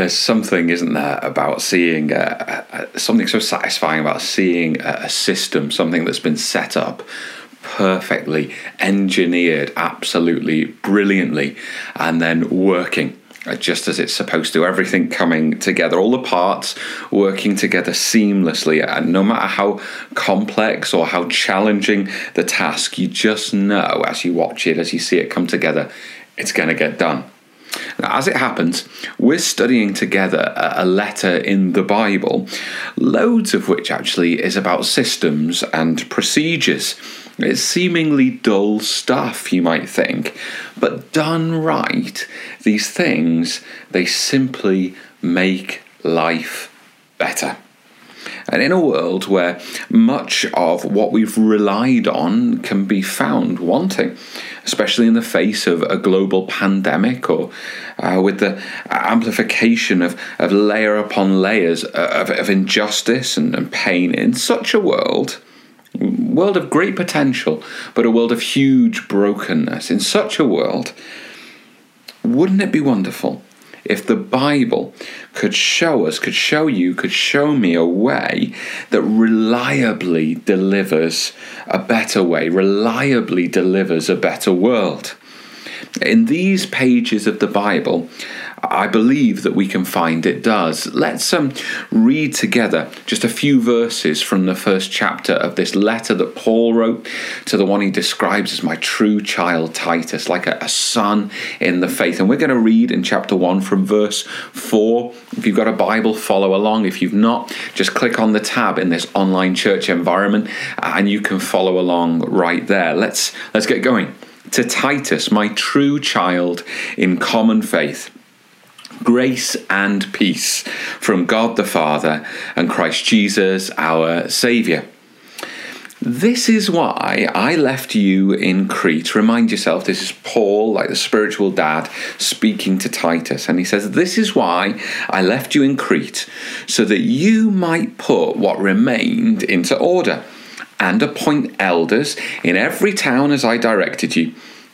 There's something, isn't there, about seeing something so satisfying about seeing a system, something that's been set up perfectly, engineered absolutely brilliantly, and then working just as it's supposed to, everything coming together, all the parts working together seamlessly, and no matter how complex or how challenging the task, you just know as you watch it, as you see it come together, it's going to get done. Now, as it happens, we're studying together a letter in the Bible, loads of which actually is about systems and procedures. It's seemingly dull stuff, you might think, but done right, these things, they simply make life better. And in a world where much of what we've relied on can be found wanting, especially in the face of a global pandemic or with the amplification of layer upon layers of injustice and pain, in such a world of great potential, but a world of huge brokenness, in such a world, wouldn't it be wonderful if the Bible could show us, could show you, could show me a way that reliably delivers a better way, reliably delivers a better world? In these pages of the Bible, I believe that we can find it does. Let's read together just a few verses from the first chapter of this letter that Paul wrote to the one he describes as my true child Titus, like a son in the faith. And we're going to read in chapter 1 from verse 4. If you've got a Bible, follow along. If you've not, just click on the tab in this online church environment and you can follow along right there. Let's get going. To Titus, my true child in common faith, grace and peace from God the Father and Christ Jesus our Saviour. This is why I left you in Crete. Remind yourself, this is Paul, like the spiritual dad, speaking to Titus. And he says, this is why I left you in Crete, so that you might put what remained into order and appoint elders in every town as I directed you.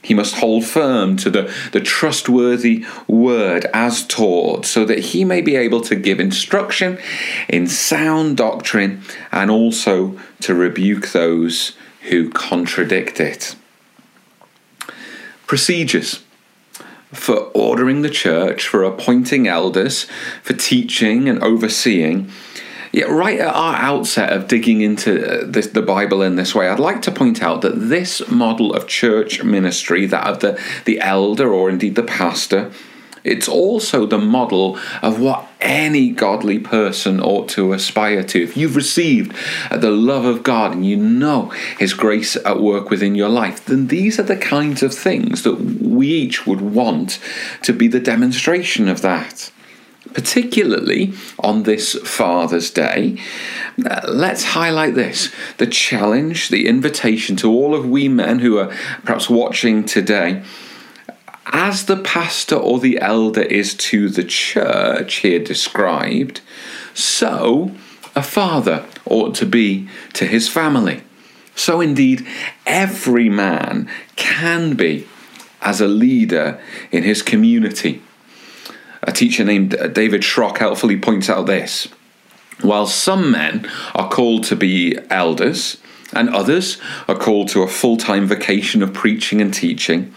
He must hold firm to the trustworthy word as taught, so that he may be able to give instruction in sound doctrine and also to rebuke those who contradict it. Procedures for ordering the church, for appointing elders, for teaching and overseeing. Yet right at our outset of digging into the Bible in this way, I'd like to point out that this model of church ministry, that of the elder or indeed the pastor, it's also the model of what any godly person ought to aspire to. If you've received the love of God and you know His grace at work within your life, then these are the kinds of things that we each would want to be the demonstration of that. Particularly on this Father's Day, let's highlight this, the challenge, the invitation to all of we men who are perhaps watching today. As the pastor or the elder is to the church here described, so a father ought to be to his family. So indeed, every man can be as a leader in his community. A teacher named David Schrock helpfully points out this. While some men are called to be elders and others are called to a full-time vocation of preaching and teaching,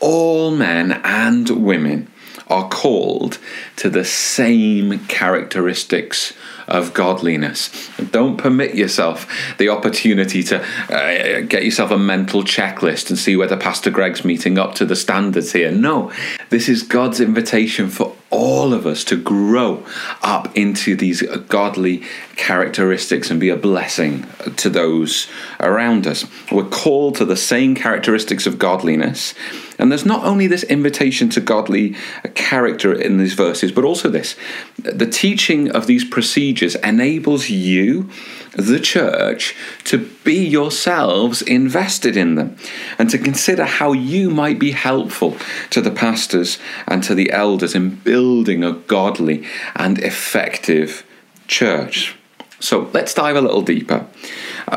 all men and women are called to the same characteristics of godliness. Don't permit yourself the opportunity to get yourself a mental checklist and see whether Pastor Greg's meeting up to the standards here. No, this is God's invitation for all of us to grow up into these godly characteristics and be a blessing to those around us. We're called to the same characteristics of godliness. And there's not only this invitation to godly character in these verses, but also this. The teaching of these procedures enables you, the church, to be yourselves invested in them and to consider how you might be helpful to the pastors and to the elders in building a godly and effective church. So let's dive a little deeper.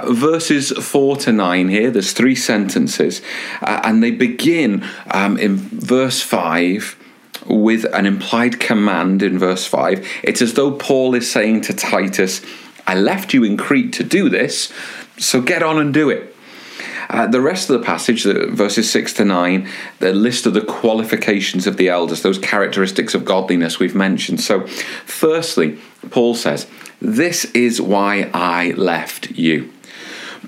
Verses 4 to 9 here, there's three sentences, and they begin in verse 5 with an implied command in verse 5. It's as though Paul is saying to Titus, I left you in Crete to do this, so get on and do it. The rest of the passage, verses 6 to 9, the list of the qualifications of the elders, those characteristics of godliness we've mentioned. So firstly, Paul says, this is why I left you.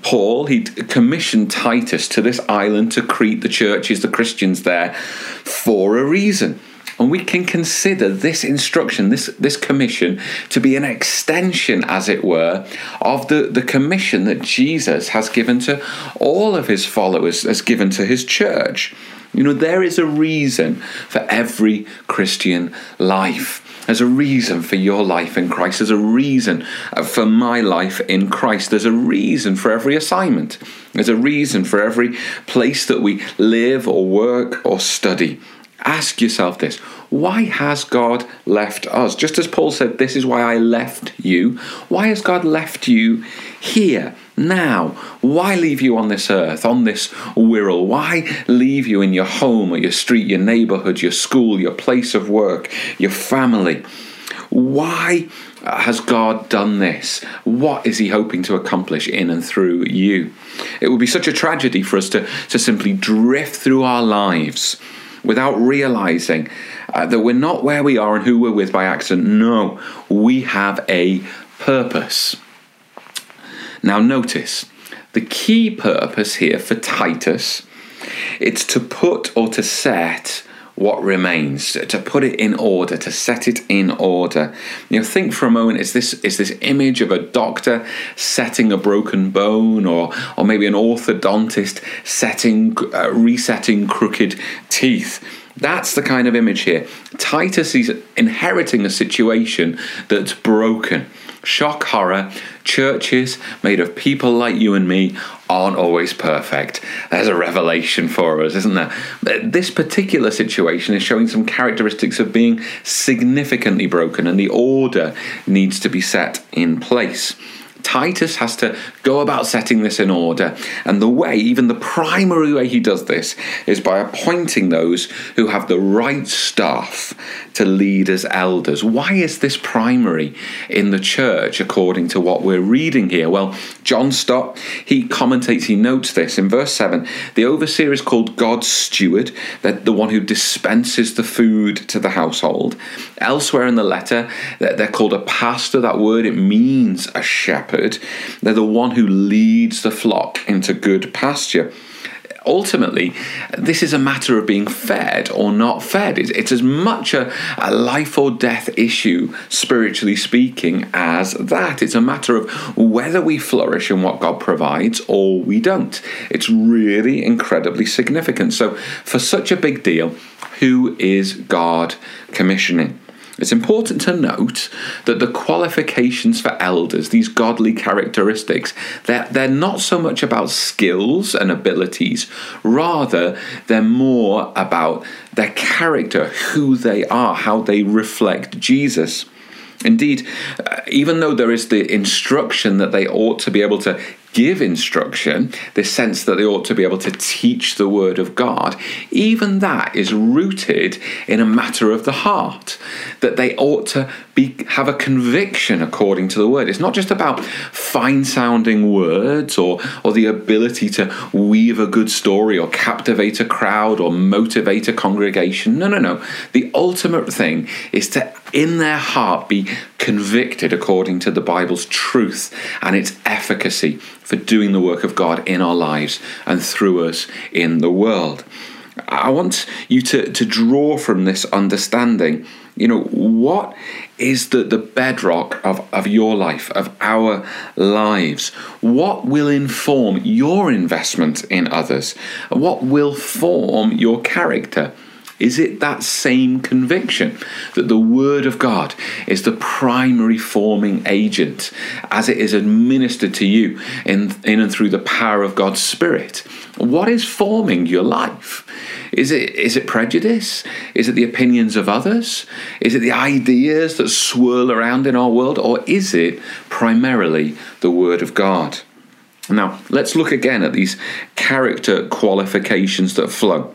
Paul, he commissioned Titus to this island, to Crete, the churches, the Christians there, for a reason. And we can consider this instruction, this commission, to be an extension, as it were, of the commission that Jesus has given to all of his followers, has given to his church. You know, there is a reason for every Christian life. There's a reason for your life in Christ. There's a reason for my life in Christ. There's a reason for every assignment. There's a reason for every place that we live or work or study. Ask yourself this, why has God left us? Just as Paul said, this is why I left you. Why has God left you here, now? Why leave you on this earth, on this whirl? Why leave you in your home or your street, your neighborhood, your school, your place of work, your family? Why has God done this? What is he hoping to accomplish in and through you? It would be such a tragedy for us to simply drift through our lives without realizing that we're not where we are and who we're with by accident. No, we have a purpose. Now notice, the key purpose here for Titus, it's to put or to set what remains, to put it in order, to set it in order. You know, think for a moment, is this image of a doctor setting a broken bone or maybe an orthodontist resetting crooked teeth. That's the kind of image here. Titus is inheriting a situation that's broken. Shock, horror, churches made of people like you and me aren't always perfect. There's a revelation for us, isn't there? This particular situation is showing some characteristics of being significantly broken, and the order needs to be set in place. Titus has to go about setting this in order, and the way, even the primary way he does this, is by appointing those who have the right staff to lead as elders. Why is this primary in the church according to what we're reading here? Well, John Stott, he commentates, he notes this in verse 7, the overseer is called God's steward, that the one who dispenses the food to the household. Elsewhere in the letter, they're called a pastor. That word, it means a shepherd. They're the one who leads the flock into good pasture. Ultimately, this is a matter of being fed or not fed. It's as much a life or death issue, spiritually speaking, as that. It's a matter of whether we flourish in what God provides or we don't. It's really incredibly significant. So for such a big deal, who is God commissioning? It's important to note that the qualifications for elders, these godly characteristics, they're not so much about skills and abilities. Rather, they're more about their character, who they are, how they reflect Jesus. Indeed, even though there is the instruction that they ought to be able to give instruction, this sense that they ought to be able to teach the word of God, even that is rooted in a matter of the heart, that they ought to have a conviction according to the word. It's not just about fine-sounding words or the ability to weave a good story or captivate a crowd or motivate a congregation. No. The ultimate thing is to, in their heart, be convicted according to the Bible's truth and its efficacy for doing the work of God in our lives and through us in the world. I want you to draw from this understanding. You know, what is the bedrock of your life, of our lives? What will inform your investment in others? What will form your character? Is it that same conviction that the Word of God is the primary forming agent as it is administered to you in and through the power of God's Spirit? What is forming your life? Is it prejudice? Is it the opinions of others? Is it the ideas that swirl around in our world? Or is it primarily the Word of God? Now, let's look again at these character qualifications that flow.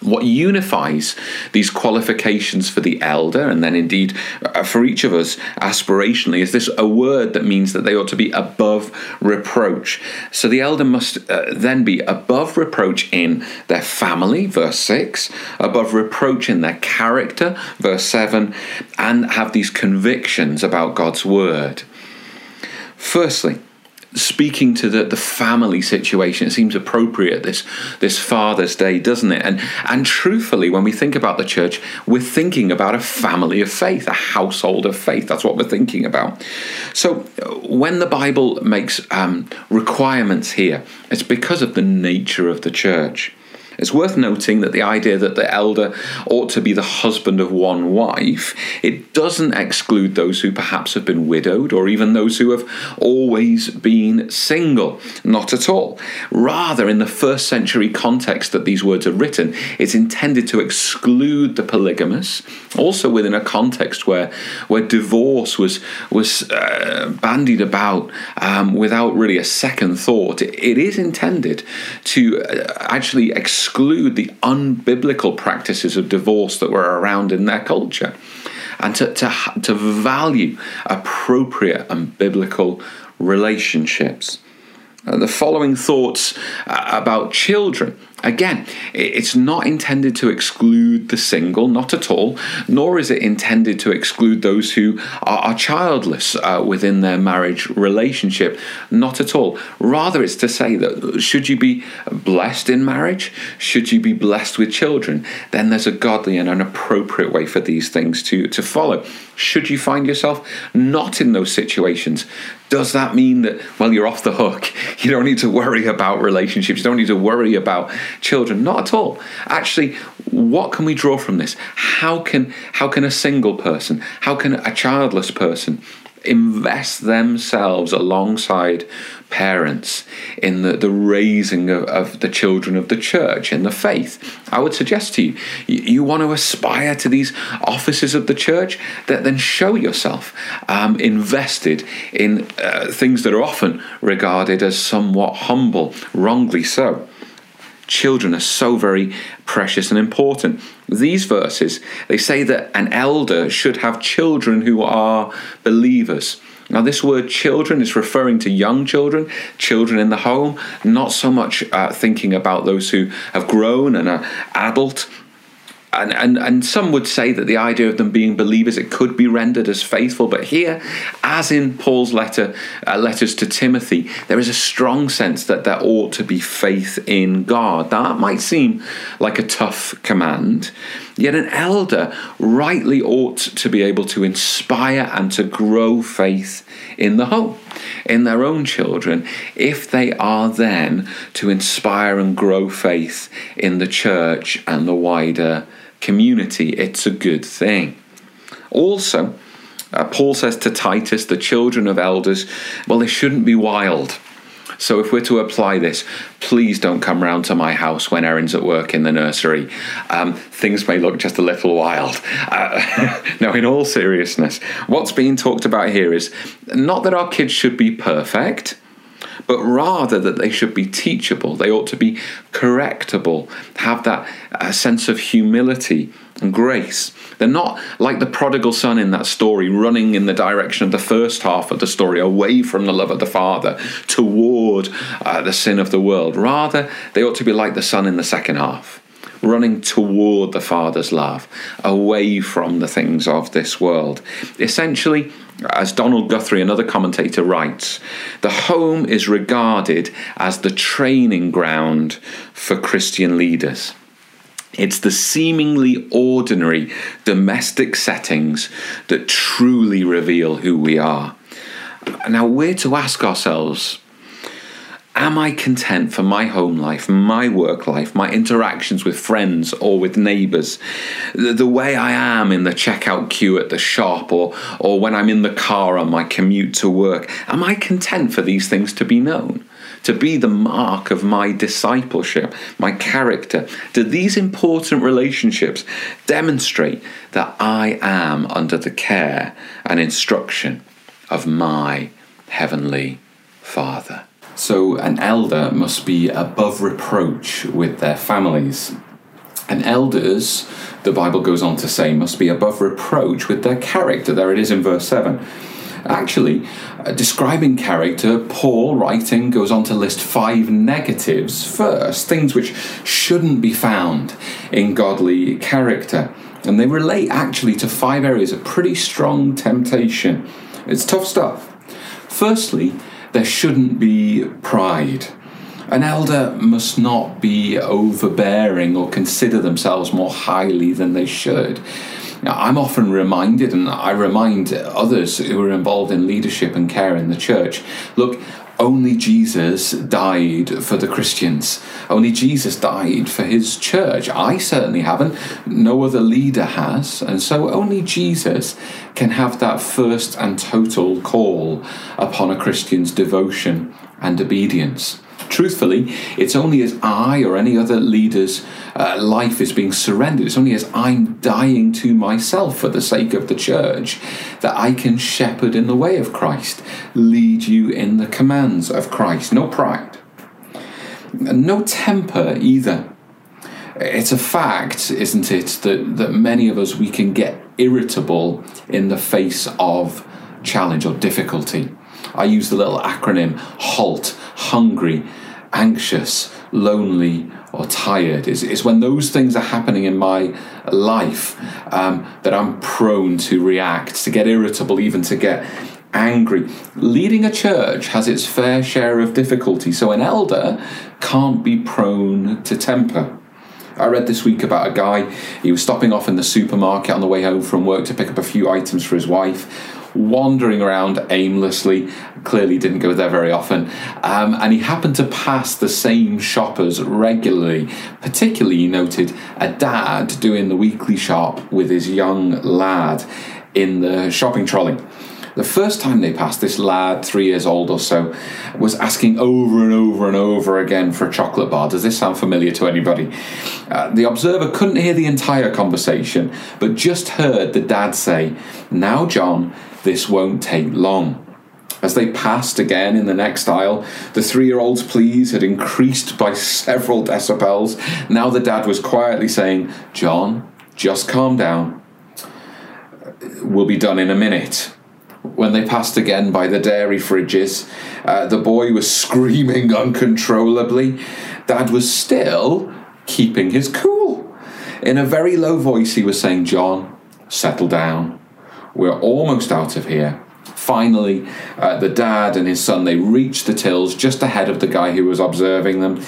What unifies these qualifications for the elder, and then indeed for each of us aspirationally, is this a word that means that they ought to be above reproach. So the elder must then be above reproach in their family, verse 6, above reproach in their character, verse 7, and have these convictions about God's word. Firstly, speaking to the family situation, it seems appropriate this Father's Day, doesn't it? And truthfully, when we think about the church, we're thinking about a family of faith, a household of faith. That's what we're thinking about. So when the Bible makes requirements here, it's because of the nature of the church. It's worth noting that the idea that the elder ought to be the husband of one wife, it doesn't exclude those who perhaps have been widowed or even those who have always been single. Not at all. Rather, in the first century context that these words are written, it's intended to exclude the polygamous, also within a context where divorce was bandied about without really a second thought. It is intended to actually exclude the unbiblical practices of divorce that were around in their culture, and to value appropriate and biblical relationships. The following thoughts about children. Again, it's not intended to exclude the single, not at all, nor is it intended to exclude those who are childless within their marriage relationship, not at all. Rather, it's to say that should you be blessed in marriage, should you be blessed with children, then there's a godly and an appropriate way for these things to follow. Should you find yourself not in those situations, does that mean that, well, you're off the hook? You don't need to worry about relationships. You don't need to worry about children. Not at all. Actually, what can we draw from this? How can a single person, how can a childless person invest themselves alongside parents in the raising of the children of the church in the faith? I would suggest to you want to aspire to these offices of the church, that then show yourself invested in things that are often regarded as somewhat humble, wrongly so. Children are so very precious and important. These verses, they say that an elder should have children who are believers. Now, this word children is referring to young children, children in the home, not so much thinking about those who have grown and are adult. And some would say that the idea of them being believers, it could be rendered as faithful. But here, as in Paul's letters to Timothy, there is a strong sense that there ought to be faith in God. Now, that might seem like a tough command, yet an elder rightly ought to be able to inspire and to grow faith in the home, in their own children, if they are then to inspire and grow faith in the church and the wider community. It's a good thing. Also, Paul says to Titus, the children of elders, well, they shouldn't be wild. So if we're to apply this, please don't come round to my house when Erin's at work in the nursery. Things may look just a little wild. No, in all seriousness, what's being talked about here is not that our kids should be perfect, but rather that they should be teachable. They ought to be correctable, have that sense of humility and grace. They're not like the prodigal son in that story, running in the direction of the first half of the story, away from the love of the Father, toward the sin of the world. Rather, they ought to be like the son in the second half, running toward the Father's love, away from the things of this world. Essentially, as Donald Guthrie, another commentator, writes, the home is regarded as the training ground for Christian leaders. It's the seemingly ordinary domestic settings that truly reveal who we are. Now, we're to ask ourselves, am I content for my home life, my work life, my interactions with friends or with neighbours, the way I am in the checkout queue at the shop or when I'm in the car on my commute to work? Am I content for these things to be known, to be the mark of my discipleship, my character? Do these important relationships demonstrate that I am under the care and instruction of my Heavenly Father? So an elder must be above reproach with their families. And elders, the Bible goes on to say, must be above reproach with their character. There it is in verse 7. Actually, describing character, Paul, writing, goes on to list 5 negatives first, things which shouldn't be found in godly character. And they relate actually to 5 areas of pretty strong temptation. It's tough stuff. Firstly, there shouldn't be pride. An elder must not be overbearing or consider themselves more highly than they should. Now, I'm often reminded, and I remind others who are involved in leadership and care in the church, look, only Jesus died for the Christians. Only Jesus died for his church. I certainly haven't. No other leader has. And so only Jesus can have that first and total call upon a Christian's devotion and obedience. Truthfully, it's only as I or any other leader's life is being surrendered, it's only as I'm dying to myself for the sake of the church that I can shepherd in the way of Christ, lead you in the commands of Christ. No pride. No temper either. It's a fact, isn't it, that many of us, we can get irritable in the face of challenge or difficulty. I use the little acronym HALT, hungry, anxious, lonely, or tired. It's when those things are happening in my life that I'm prone to react, to get irritable, even to get angry. Leading a church has its fair share of difficulty, so an elder can't be prone to temper. I read this week about a guy. He was stopping off in the supermarket on the way home from work to pick up a few items for his wife, wandering around aimlessly, clearly didn't go there very often, and he happened to pass the same shoppers regularly. Particularly, he noted a dad doing the weekly shop with his young lad in the shopping trolley. The first time they passed, this lad, 3 years old or so, was asking over and over and over again for a chocolate bar. Does this sound familiar to anybody? The observer couldn't hear the entire conversation, but just heard the dad say, "Now, John, this won't take long." As they passed again in the next aisle, the 3-year-old's pleas had increased by several decibels. Now the dad was quietly saying, "John, just calm down. We'll be done in a minute." When they passed again by the dairy fridges, the boy was screaming uncontrollably. Dad was still keeping his cool. In a very low voice, he was saying, "John, settle down. We're almost out of here." Finally, the dad and his son, they reached the tills just ahead of the guy who was observing them.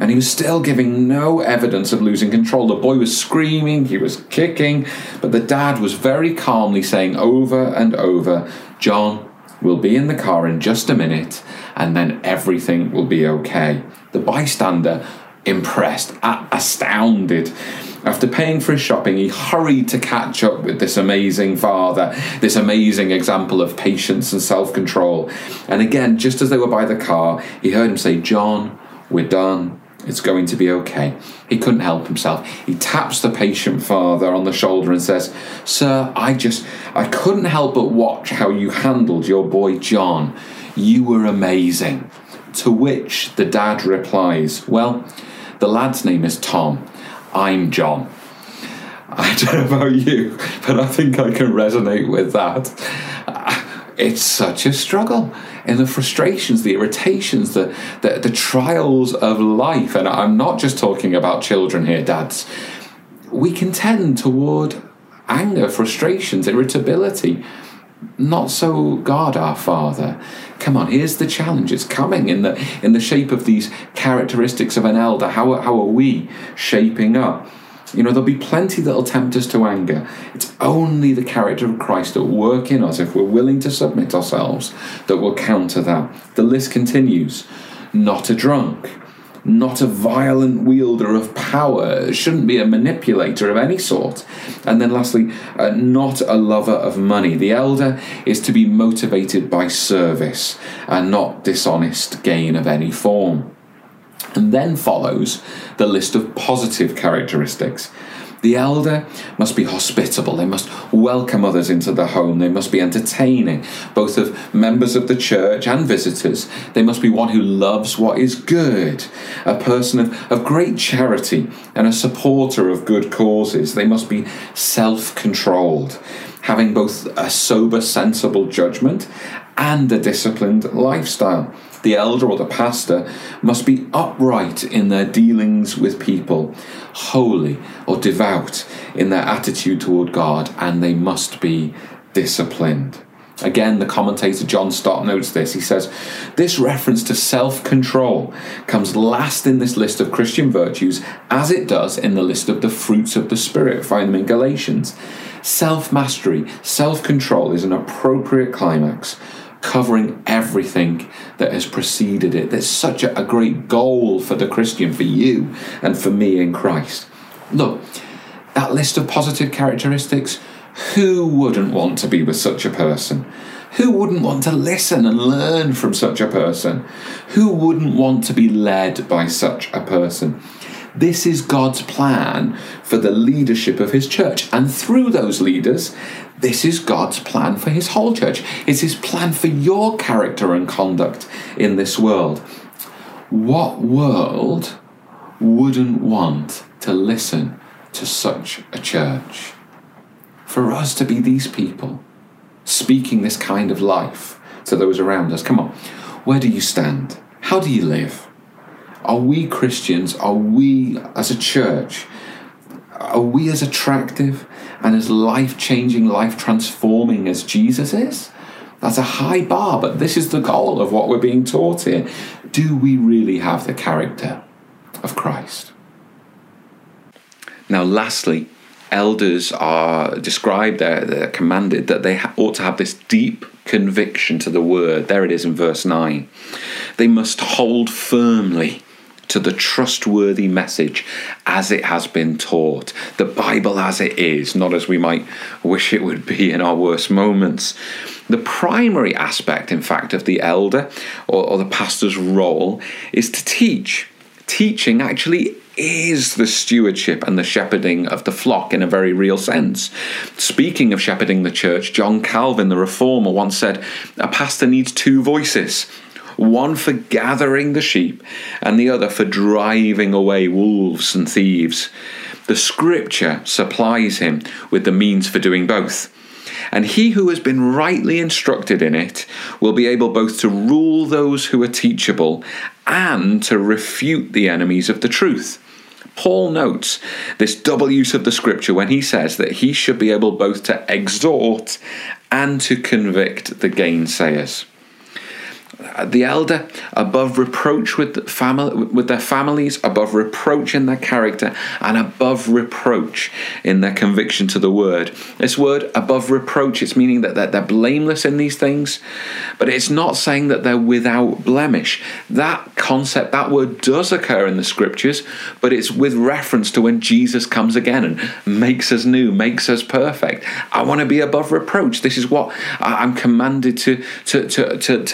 And he was still giving no evidence of losing control. The boy was screaming, he was kicking, but the dad was very calmly saying over and over, "John, we'll be in the car in just a minute, and then everything will be okay." The bystander, impressed, astounded. After paying for his shopping, he hurried to catch up with this amazing father, this amazing example of patience and self-control. And again, just as they were by the car, he heard him say, "John, we're done. It's going to be okay." He couldn't help himself. He taps the patient father on the shoulder and says, "Sir, I couldn't help but watch how you handled your boy John. You were amazing." To which the dad replies, "Well, the lad's name is Tom. I'm John." I don't know about you, but I think I can resonate with that. It's such a struggle. And the frustrations, the irritations, the trials of life. And I'm not just talking about children here, dads. We can tend toward anger, frustrations, irritability. Not so God our Father. Come on, here's the challenge. It's coming in the shape of these characteristics of an elder. How are we shaping up? You know, there'll be plenty that'll tempt us to anger. It's only the character of Christ at work in us, if we're willing to submit ourselves, that will counter that. The list continues. Not a drunk, not a violent wielder of power, shouldn't be a manipulator of any sort. And then lastly, not a lover of money. The elder is to be motivated by service and not dishonest gain of any form. And then follows the list of positive characteristics. The elder must be hospitable. They must welcome others into the home. They must be entertaining, both of members of the church and visitors. They must be one who loves what is good, a person of great charity and a supporter of good causes. They must be self-controlled, having both a sober, sensible judgment and a disciplined lifestyle. The elder or the pastor must be upright in their dealings with people, holy or devout in their attitude toward God, and they must be disciplined. Again, the commentator John Stott notes this. He says, this reference to self-control comes last in this list of Christian virtues, as it does in the list of the fruits of the Spirit. Find them in Galatians. Self-mastery, self-control is an appropriate climax, covering everything that has preceded it. That's such a great goal for the Christian, for you and for me in Christ. Look, that list of positive characteristics, who wouldn't want to be with such a person? Who wouldn't want to listen and learn from such a person? Who wouldn't want to be led by such a person? This is God's plan for the leadership of his church. And through those leaders, this is God's plan for his whole church. It's his plan for your character and conduct in this world. What world wouldn't want to listen to such a church? For us to be these people, speaking this kind of life to those around us. Come on, where do you stand? How do you live? Are we Christians? Are we as a church? Are we as attractive and as life-changing, life-transforming as Jesus is? That's a high bar, but this is the goal of what we're being taught here. Do we really have the character of Christ? Now, lastly, elders are described, they're commanded that they ought to have this deep conviction to the word. There it is in verse 9. They must hold firmly to the trustworthy message as it has been taught, the Bible as it is, not as we might wish it would be in our worst moments. The primary aspect, in fact, of the elder or the pastor's role is to teach. Teaching actually is the stewardship and the shepherding of the flock in a very real sense. Speaking of shepherding the church, John Calvin, the reformer, once said, a pastor needs two voices, one for gathering the sheep and the other for driving away wolves and thieves. The scripture supplies him with the means for doing both. And he who has been rightly instructed in it will be able both to rule those who are teachable and to refute the enemies of the truth. Paul notes this double use of the scripture when he says that he should be able both to exhort and to convict the gainsayers. The elder, above reproach with their families, above reproach in their character, and above reproach in their conviction to the word. This word, above reproach, it's meaning that they're blameless in these things, but it's not saying that they're without blemish. That concept, that word does occur in the scriptures, but it's with reference to when Jesus comes again and makes us new, makes us perfect. I want to be above reproach. This is what I'm commanded to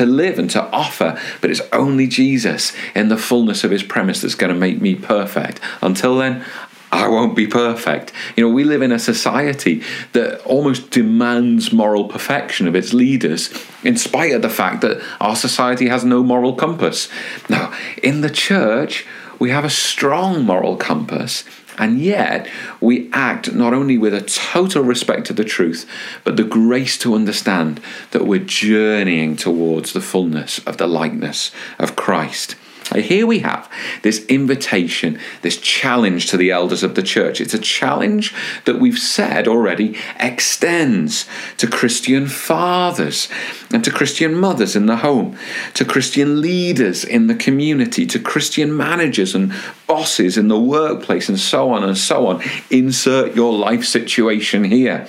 live and to offer, but it's only Jesus in the fullness of his premise that's going to make me perfect. Until then, I won't be perfect. You know, we live in a society that almost demands moral perfection of its leaders, in spite of the fact that our society has no moral compass. Now, in the church, we have a strong moral compass, and yet we act not only with a total respect to the truth, but the grace to understand that we're journeying towards the fullness of the likeness of Christ. So here we have this invitation, this challenge to the elders of the church. It's a challenge that we've said already extends to Christian fathers and to Christian mothers in the home, to Christian leaders in the community, to Christian managers and bosses in the workplace, and so on and so on. Insert your life situation here.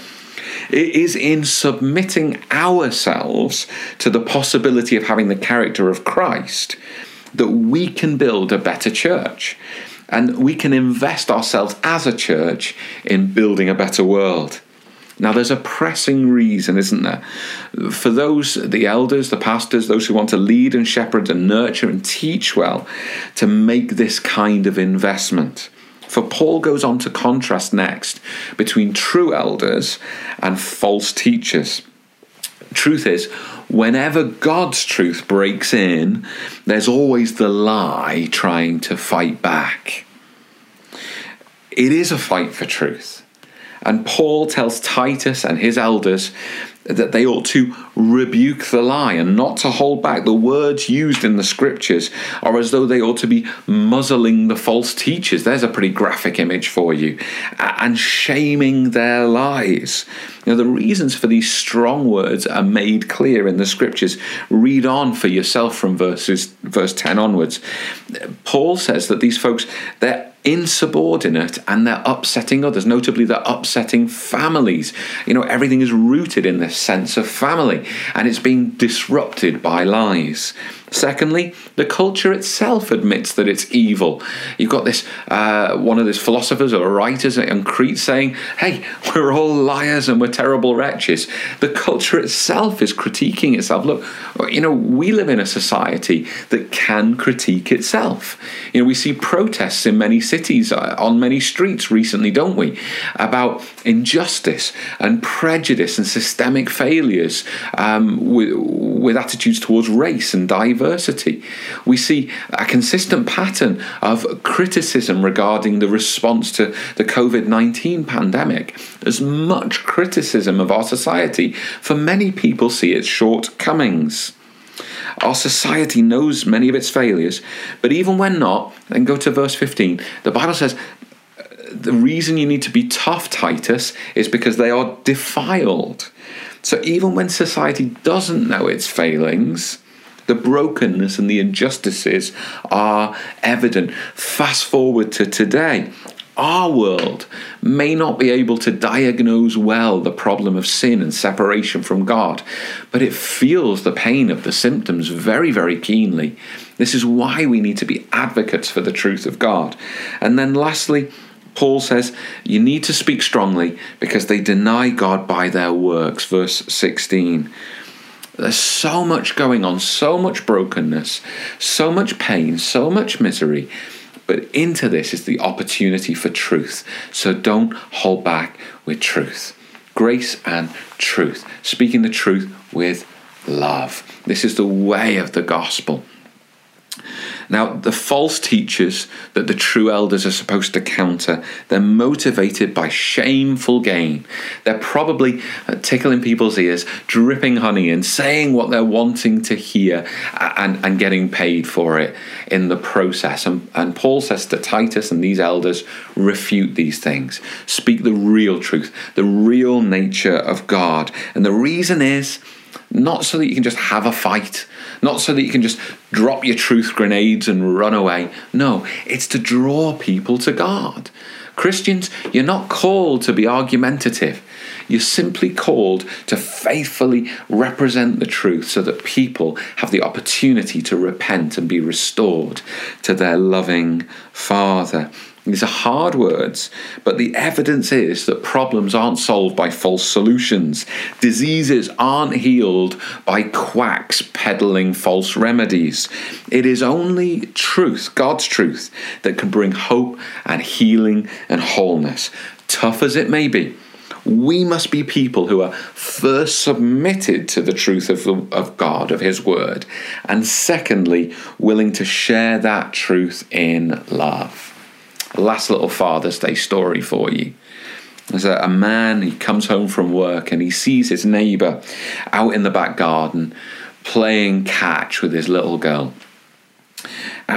It is in submitting ourselves to the possibility of having the character of Christ that we can build a better church, and we can invest ourselves as a church in building a better world. Now, there's a pressing reason, isn't there, for those, the elders, the pastors, those who want to lead and shepherd and nurture and teach well, to make this kind of investment. For Paul goes on to contrast next between true elders and false teachers. Truth is, whenever God's truth breaks in, there's always the lie trying to fight back. It is a fight for truth. And Paul tells Titus and his elders that they ought to rebuke the lie and not to hold back. The words used in the scriptures are as though they ought to be muzzling the false teachers. There's a pretty graphic image for you. And shaming their lies. You know, the reasons for these strong words are made clear in the scriptures. Read on for yourself from verse 10 onwards. Paul says that these folks, they're insubordinate and they're upsetting others. Notably, they're upsetting families. You know, everything is rooted in this sense of family, and it's being disrupted by lies. Secondly, the culture itself admits that it's evil. You've got this one of these philosophers or writers in Crete saying, hey, we're all liars and we're terrible wretches. The culture itself is critiquing itself. Look, you know, we live in a society that can critique itself. You know, we see protests in many cities, on many streets recently, don't we, about injustice and prejudice and systemic failures with attitudes towards race and diversity. We see a consistent pattern of criticism regarding the response to the COVID-19 pandemic. There's much criticism of our society, for many people see its shortcomings. Our society knows many of its failures, but even when not, then go to verse 15, the Bible says, the reason you need to be tough, Titus, is because they are defiled. So even when society doesn't know its failings, the brokenness and the injustices are evident. Fast forward to today. Our world may not be able to diagnose well the problem of sin and separation from God, but it feels the pain of the symptoms very, very keenly. This is why we need to be advocates for the truth of God. And then lastly, Paul says, you need to speak strongly because they deny God by their works. Verse 16. There's so much going on, so much brokenness, so much pain, so much misery. But into this is the opportunity for truth. So don't hold back with truth. Grace and truth. Speaking the truth with love. This is the way of the gospel. Now, the false teachers that the true elders are supposed to counter, they're motivated by shameful gain. They're probably tickling people's ears, dripping honey in, saying what they're wanting to hear and getting paid for it in the process. And Paul says to Titus and these elders, refute these things. Speak the real truth, the real nature of God. And the reason is, not so that you can just have a fight, not so that you can just drop your truth grenades and run away. No, it's to draw people to God. Christians, you're not called to be argumentative. You're simply called to faithfully represent the truth so that people have the opportunity to repent and be restored to their loving Father. These are hard words, but the evidence is that problems aren't solved by false solutions. Diseases aren't healed by quacks peddling false remedies. It is only truth, God's truth, that can bring hope and healing and wholeness. Tough as it may be, we must be people who are first submitted to the truth of God, of his word, and secondly, willing to share that truth in love. Last little Father's Day story for you. There's a man, he comes home from work and he sees his neighbour out in the back garden playing catch with his little girl.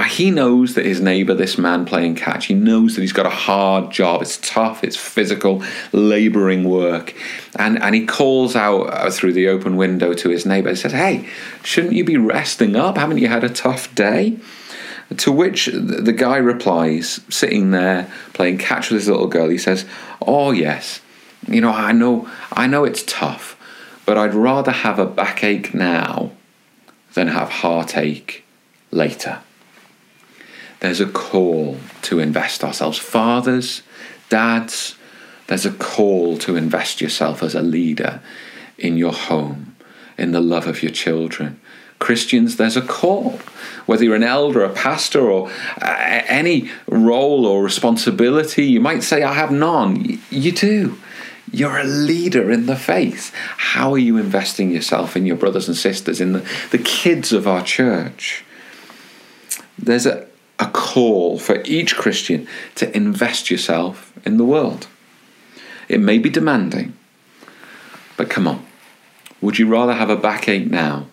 He knows that his neighbour, this man playing catch, he knows that he's got a hard job. It's tough. It's physical, labouring work. And he calls out through the open window to his neighbour. He says, "Hey, shouldn't you be resting up? Haven't you had a tough day?" To which the guy replies, sitting there playing catch with his little girl. He says, "Oh, yes. You know, I know it's tough, but I'd rather have a backache now than have heartache later." There's a call to invest ourselves. Fathers, dads, there's a call to invest yourself as a leader in your home, in the love of your children. Christians, there's a call. Whether you're an elder, a pastor, or any role or responsibility, you might say, "I have none." You do. You're a leader in the faith. How are you investing yourself in your brothers and sisters, in the kids of our church? There's a call for each Christian to invest yourself in the world. It may be demanding, but come on. Would you rather have a backache now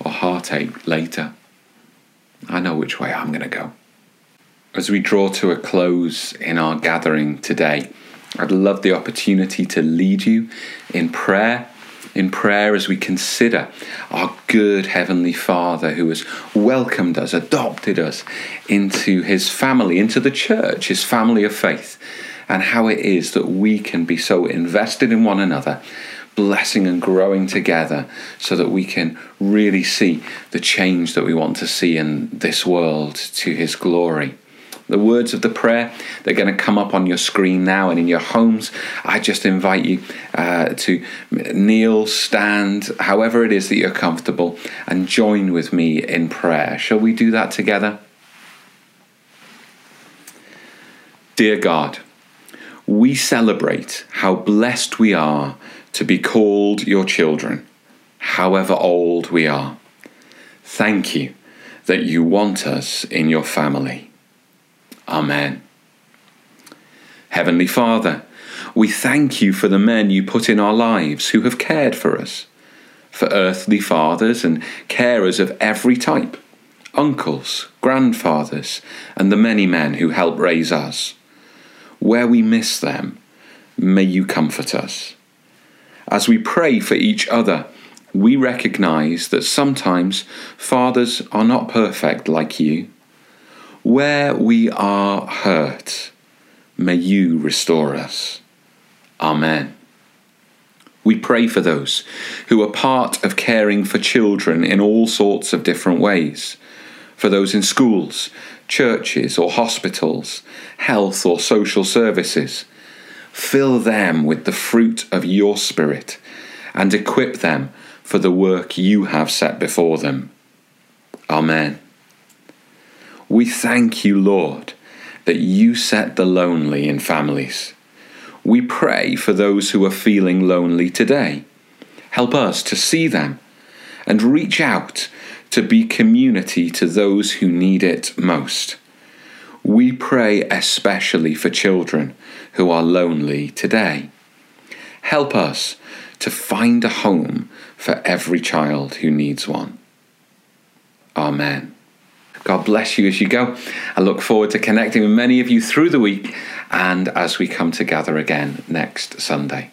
or heartache later? I know which way I'm going to go. As we draw to a close in our gathering today, I'd love the opportunity to lead you in prayer as we consider our good Heavenly Father who has welcomed us, adopted us into his family, into the church, his family of faith, and how it is that we can be so invested in one another, blessing and growing together so that we can really see the change that we want to see in this world to his glory. The words of the prayer, they're going to come up on your screen now and in your homes. I just invite you to kneel, stand, however it is that you're comfortable, and join with me in prayer. Shall we do that together? Dear God, we celebrate how blessed we are to be called your children, however old we are. Thank you that you want us in your family. Amen. Heavenly Father, we thank you for the men you put in our lives who have cared for us, for earthly fathers and carers of every type, uncles, grandfathers, and the many men who help raise us. Where we miss them, may you comfort us. As we pray for each other, we recognize that sometimes fathers are not perfect like you. Where we are hurt, may you restore us. Amen. We pray for those who are part of caring for children in all sorts of different ways, for those in schools, churches or hospitals, health or social services. Fill them with the fruit of your Spirit and equip them for the work you have set before them. Amen. We thank you, Lord, that you set the lonely in families. We pray for those who are feeling lonely today. Help us to see them and reach out to be community to those who need it most. We pray especially for children who are lonely today. Help us to find a home for every child who needs one. Amen. God bless you as you go. I look forward to connecting with many of you through the week and as we come together again next Sunday.